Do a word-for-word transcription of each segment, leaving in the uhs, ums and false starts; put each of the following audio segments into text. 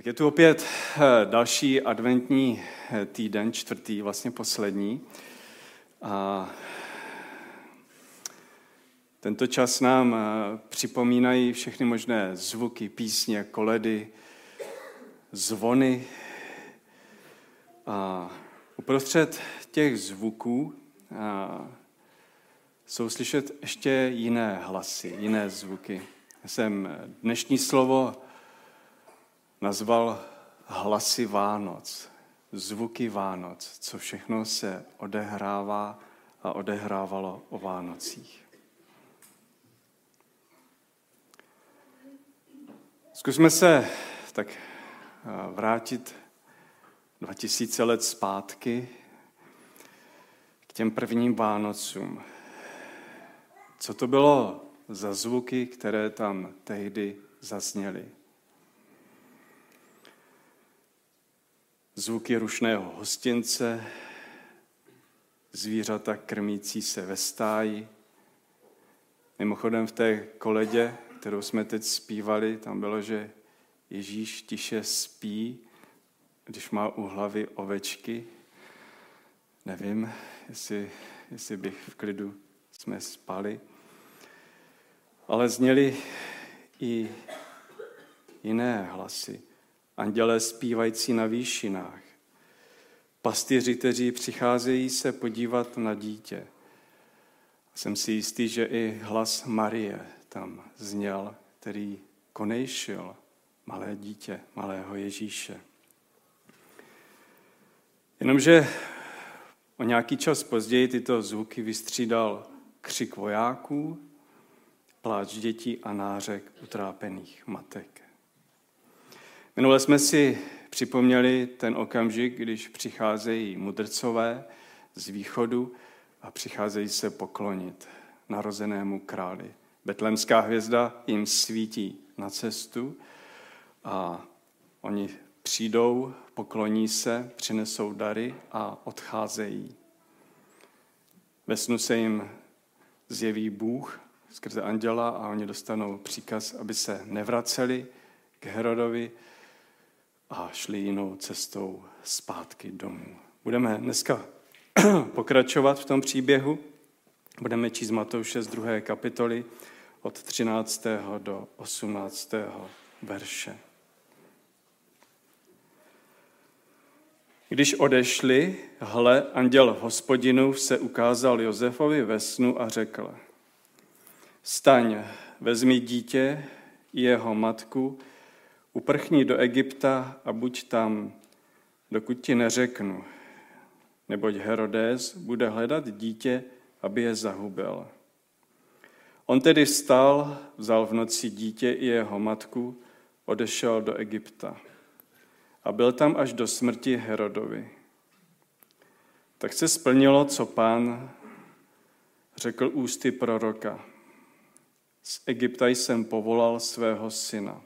Tak je tu opět další adventní týden, čtvrtý, vlastně poslední. A tento čas nám připomínají všechny možné zvuky, písně, koledy, zvony. A uprostřed těch zvuků jsou slyšet ještě jiné hlasy, jiné zvuky. Já jsem dnešní slovo nazval hlasy Vánoc, zvuky Vánoc, co všechno se odehrává a odehrávalo o Vánocích. Zkusme se tak vrátit dva tisíce let zpátky k těm prvním Vánocům. Co to bylo za zvuky, které tam tehdy zazněly? Zvuky rušného hostince, zvířata krmící se ve stáji. Mimochodem v té koledě, kterou jsme teď zpívali, tam bylo, že Ježíš tiše spí, když má u hlavy ovečky. Nevím, jestli, jestli bych v klidu jsme spali. Ale zněly i jiné hlasy. Andělé zpívající na výšinách, pastýři, kteří přicházejí se podívat na dítě. Jsem si jistý, že i hlas Marie tam zněl, který konejšil malé dítě, malého Ježíše. Jenomže o nějaký čas později tyto zvuky vystřídal křik vojáků, pláč dětí a nářek utrápených matek. Minule jsme si připomněli ten okamžik, když přicházejí mudrcové z východu a přicházejí se poklonit narozenému králi. Betlémská hvězda jim svítí na cestu a oni přijdou, pokloní se, přinesou dary a odcházejí. Ve snu se jim zjeví Bůh skrze anděla a oni dostanou příkaz, aby se nevraceli k Herodovi, a šli jinou cestou zpátky domů. Budeme dneska pokračovat v tom příběhu. Budeme číst Matouše z druhé kapitoly od třináctého do osmnáctého verše. Když odešli, hle, anděl Hospodinův se ukázal Josefovi ve snu a řekl: Staň, vezmi dítě, jeho matku, uprchni do Egypta a buď tam, dokud ti neřeknu, neboť Herodes bude hledat dítě, aby je zahubil. On tedy vstal, vzal v noci dítě i jeho matku, odešel do Egypta a byl tam až do smrti Herodovi. Tak se splnilo, co Pán řekl ústy proroka: Z Egypta jsem povolal svého syna.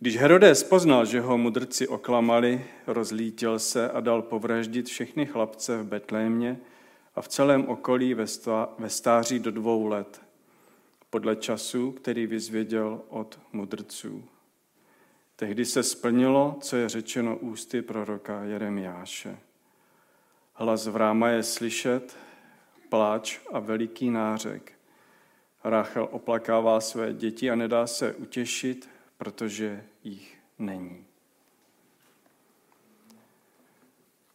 Když Herodes poznal, že ho mudrci oklamali, rozlítil se a dal povraždit všechny chlapce v Betlémě a v celém okolí ve stáří do dvou let, podle času, který vyzvěděl od mudrců. Tehdy se splnilo, co je řečeno ústy proroka Jeremiáše. Hlas vráma je slyšet, pláč a veliký nářek. Ráchel oplakává své děti a nedá se utěšit, protože jich není.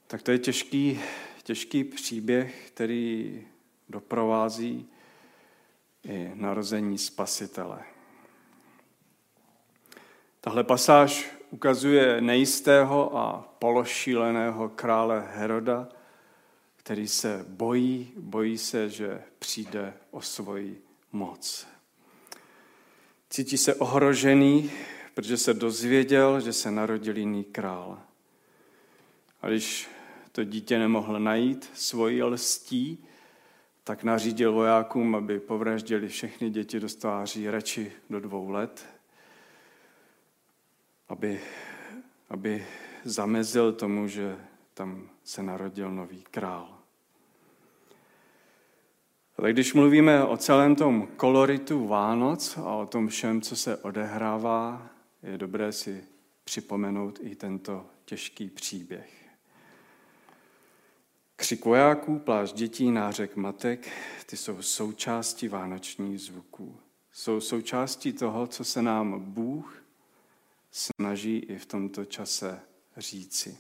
Tak to je těžký, těžký příběh, který doprovází i narození Spasitele. Tahle pasáž ukazuje nejistého a pološíleného krále Heroda, který se bojí, bojí se, že přijde o svoji moc. Cítí se ohrožený, protože se dozvěděl, že se narodil jiný král. A když to dítě nemohl najít svojí lstí, tak nařídil vojákům, aby povraždili všechny děti do stáří, radši do dvou let, aby, aby zamezil tomu, že tam se narodil nový král. Tak když mluvíme o celém tom koloritu Vánoc a o tom všem, co se odehrává, je dobré si připomenout i tento těžký příběh. Křik vojáků, pláč dětí, nářek matek, ty jsou součástí vánočních zvuků. Jsou součástí toho, co se nám Bůh snaží i v tomto čase říci.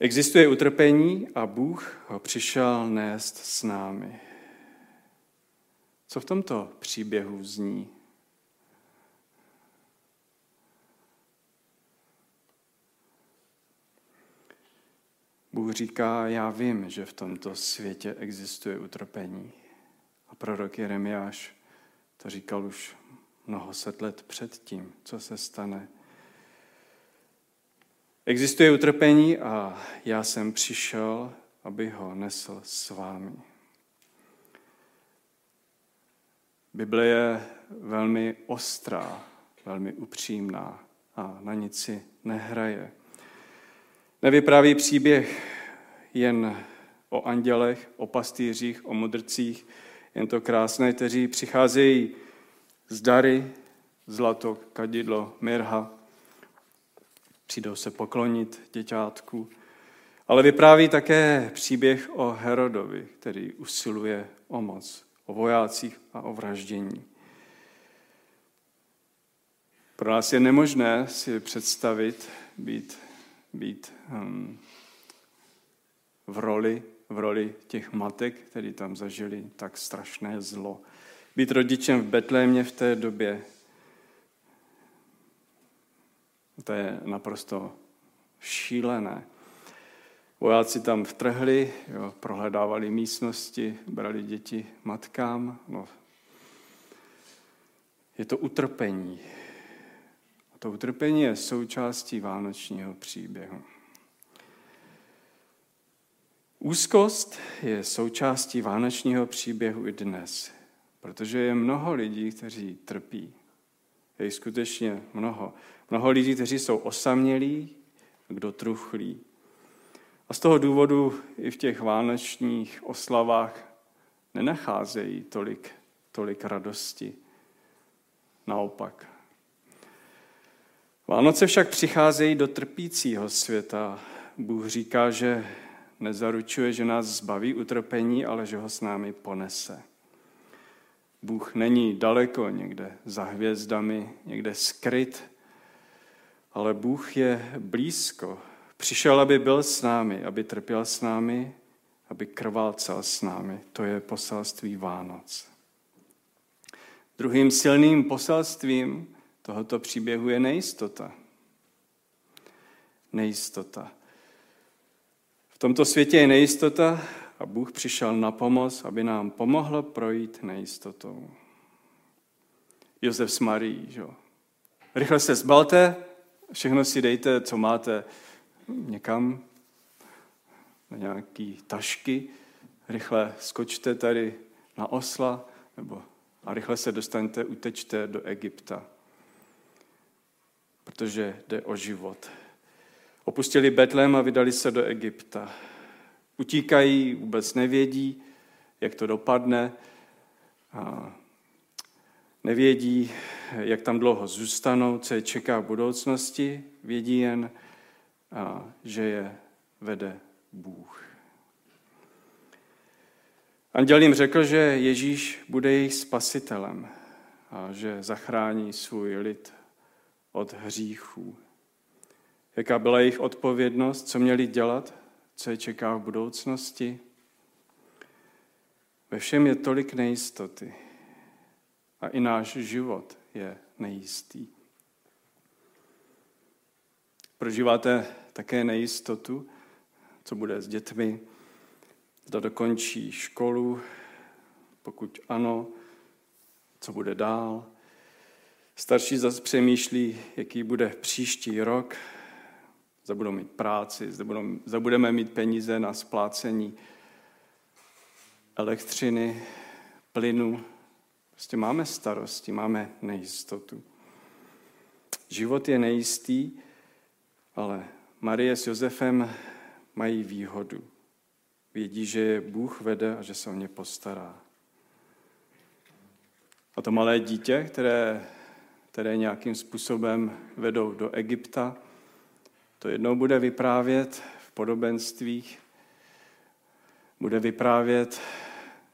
Existuje utrpení a Bůh ho přišel nést s námi. Co v tomto příběhu zní? Bůh říká, já vím, že v tomto světě existuje utrpení. A prorok Jeremiáš to říkal už mnoho set let předtím, co se stane. Existuje utrpení a já jsem přišel, aby ho nesl s vámi. Bible je velmi ostrá, velmi upřímná a na nic si nehraje. Nevypráví příběh jen o andělech, o pastýřích, o mudrcích, jen to krásné, kteří přicházejí z dary, zlato, kadidlo, mirha, přijdou se poklonit děťátku, ale vypráví také příběh o Herodovi, který usiluje o moc, o vojácích a o vraždění. Pro nás je nemožné si představit být být um, v roli, v roli těch matek, který tam zažili tak strašné zlo. Být rodičem v Betlémě v té době, to je naprosto šílené. Vojáci tam vtrhli, jo, prohledávali místnosti, brali děti matkám. No. Je to utrpení. To utrpení je součástí vánočního příběhu. Úzkost je součástí vánočního příběhu i dnes, protože je mnoho lidí, kteří trpí. Je skutečně mnoho. Mnoho lidí, kteří jsou osamělí, kdo truchlí. A z toho důvodu i v těch vánočních oslavách nenacházejí tolik, tolik radosti. Naopak. Vánoce však přicházejí do trpícího světa. Bůh říká, že nezaručuje, že nás zbaví utrpení, ale že ho s námi ponese. Bůh není daleko, někde za hvězdami, někde skryt, ale Bůh je blízko. Přišel, aby byl s námi, aby trpěl s námi, aby krvácel s námi. To je poselství Vánoc. Druhým silným poselstvím tohoto příběhu je nejistota. Nejistota. V tomto světě je nejistota a Bůh přišel na pomoc, aby nám pomohl projít nejistotou. Josef s Marií, jo. Rychle se zbalte, všechno si dejte, co máte, někam na nějaký tašky, rychle skočte tady na osla nebo a rychle se dostaňte, utečte do Egypta. Protože jde o život. Opustili Betlém a vydali se do Egypta. Utíkají, vůbec nevědí, jak to dopadne. A nevědí, jak tam dlouho zůstanou, co je čeká v budoucnosti. Vědí jen, a, že je vede Bůh. Anděl jim řekl, že Ježíš bude jejich spasitelem a že zachrání svůj lid od hříchů. Jaká byla jejich odpovědnost, co měli dělat, co je čeká v budoucnosti? Ve všem je tolik nejistoty a i náš život je nejistý. Prožíváte také nejistotu, co bude s dětmi, zda dokončí školu, pokud ano, co bude dál. Starší zase přemýšlí, jaký bude příští rok, zda budou mít práci, zda budeme mít peníze na splácení elektřiny, plynu. Prostě máme starosti, máme nejistotu. Život je nejistý, ale Marie s Josefem mají výhodu. Vědí, že je Bůh vede a že se o ně postará. A to malé dítě, které které nějakým způsobem vedou do Egypta. To jednou bude vyprávět v podobenstvích. Bude vyprávět: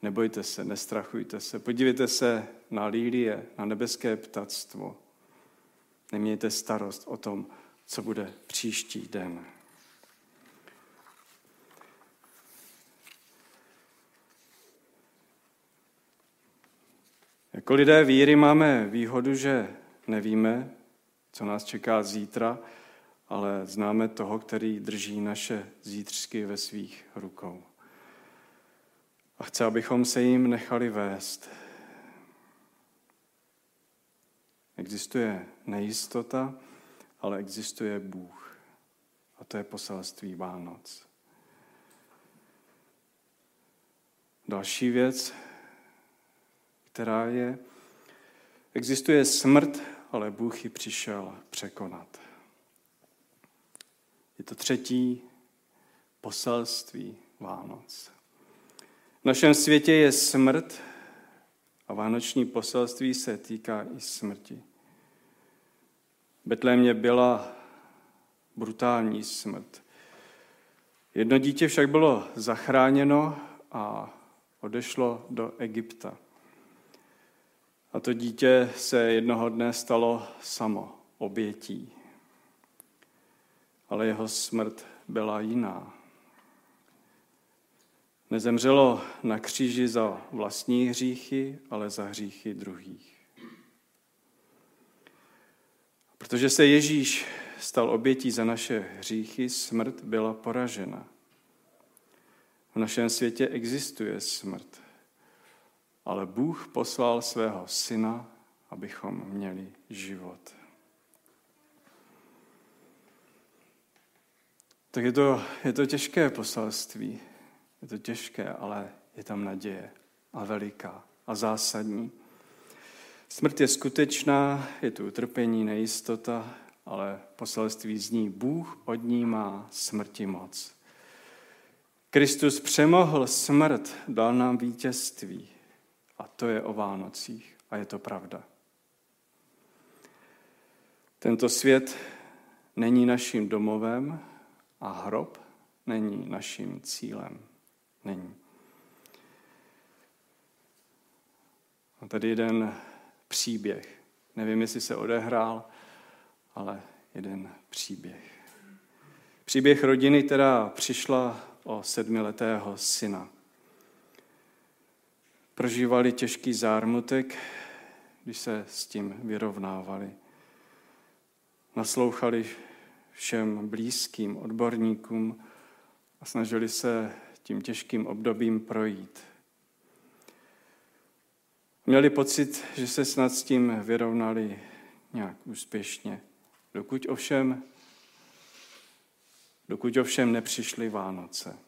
nebojte se, nestrachujte se, podívejte se na lílie, na nebeské ptactvo. Nemějte starost o tom, co bude příští den. Jako lidé víry máme výhodu, že nevíme, co nás čeká zítra, ale známe toho, který drží naše zítřky ve svých rukou. A chce, abychom se jim nechali vést. Existuje nejistota, ale existuje Bůh. A to je poselství Vánoc. Další věc, která je, existuje smrt, ale Bůh ji přišel překonat. Je to třetí poselství Vánoc. V našem světě je smrt a vánoční poselství se týká i smrti. V Betlémě byla brutální smrt. Jedno dítě však bylo zachráněno a odešlo do Egypta. A to dítě se jednoho dne stalo samo obětí. Ale jeho smrt byla jiná. Nezemřelo na kříži za vlastní hříchy, ale za hříchy druhých. Protože se Ježíš stal obětí za naše hříchy, smrt byla poražena. V našem světě existuje smrt, ale Bůh poslal svého syna, abychom měli život. Tak je to, je to těžké poselství. Je to těžké, ale je tam naděje a veliká a zásadní. Smrt je skutečná, je tu utrpení, nejistota, ale poselství zní: Bůh odnímá smrti moc. Kristus přemohl smrt, dal nám vítězství. A to je o Vánocích a je to pravda. Tento svět není naším domovem a hrob není naším cílem. Není. A tady jeden příběh. Nevím, jestli se odehrál, ale jeden příběh. Příběh rodiny, která přišla o sedmiletého syna. Prožívali těžký zármutek, když se s tím vyrovnávali. Naslouchali všem blízkým, odborníkům a snažili se tím těžkým obdobím projít. Měli pocit, že se snad s tím vyrovnali nějak úspěšně, dokud ovšem, dokud ovšem nepřišly Vánoce.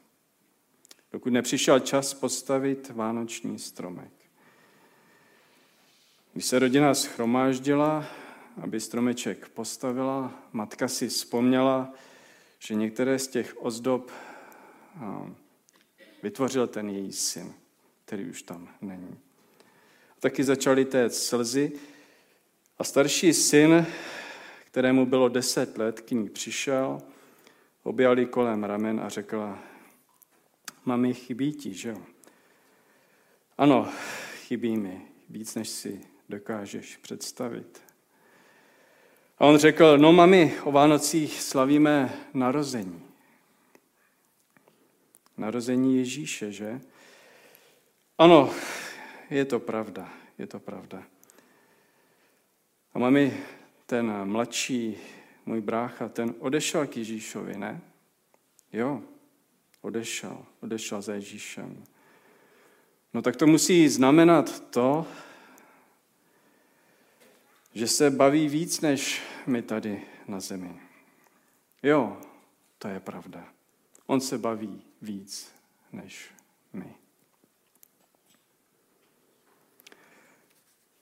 Dokud nepřišel čas postavit vánoční stromek. Když se rodina shromáždila, aby stromeček postavila, matka si vzpomněla, že některé z těch ozdob vytvořil ten její syn, který už tam není. A taky začaly téct slzy a starší syn, kterému bylo deset let, k ní přišel, objal ji kolem ramen a řekla: mami, chybí ti, že jo? Ano, chybí mi víc, než si dokážeš představit. A on řekl: no mami, o Vánocích slavíme narození. Narození Ježíše, že? Ano, je to pravda, je to pravda. A mami, ten mladší, můj brácha, ten odešel k Ježíšovi, ne? Jo, odešel, odešel za Ježíšem. No tak to musí znamenat to, že se baví víc než my tady na zemi. Jo, to je pravda. On se baví víc než my.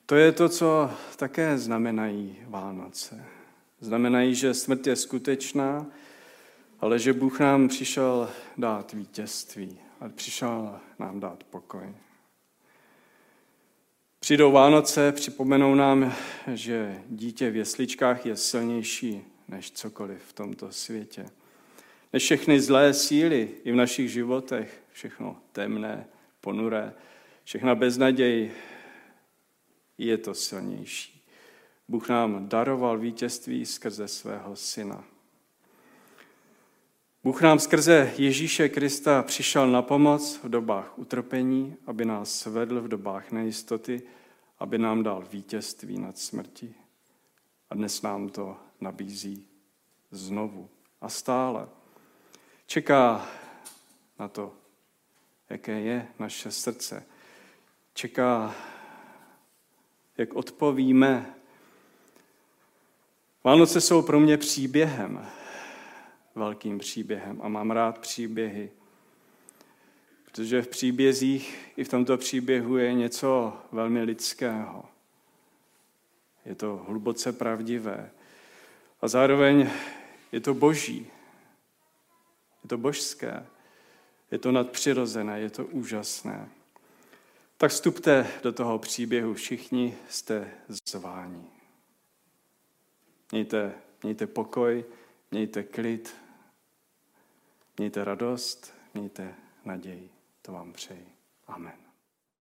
To je to, co také znamenají Vánoce. Znamenají, že smrt je skutečná, ale že Bůh nám přišel dát vítězství a přišel nám dát pokoj. Přijdou Vánoce, připomenou nám, že dítě v jesličkách je silnější než cokoliv v tomto světě. Než všechny zlé síly i v našich životech, všechno temné, ponuré, všechna beznaděj, je to silnější. Bůh nám daroval vítězství skrze svého syna. Bůh nám skrze Ježíše Krista přišel na pomoc v dobách utrpení, aby nás vedl v dobách nejistoty, aby nám dal vítězství nad smrtí. A dnes nám to nabízí znovu a stále. Čeká na to, jaké je naše srdce. Čeká, jak odpovíme. Vánoce jsou pro mě příběhem. Velkým příběhem a mám rád příběhy, protože v příbězích i v tomto příběhu je něco velmi lidského. Je to hluboce pravdivé a zároveň je to boží, je to božské, je to nadpřirozené, je to úžasné. Tak vstupte do toho příběhu, všichni jste zváni. Mějte, mějte pokoj, mějte klid, mějte radost, mějte naději. To vám přeji. Amen.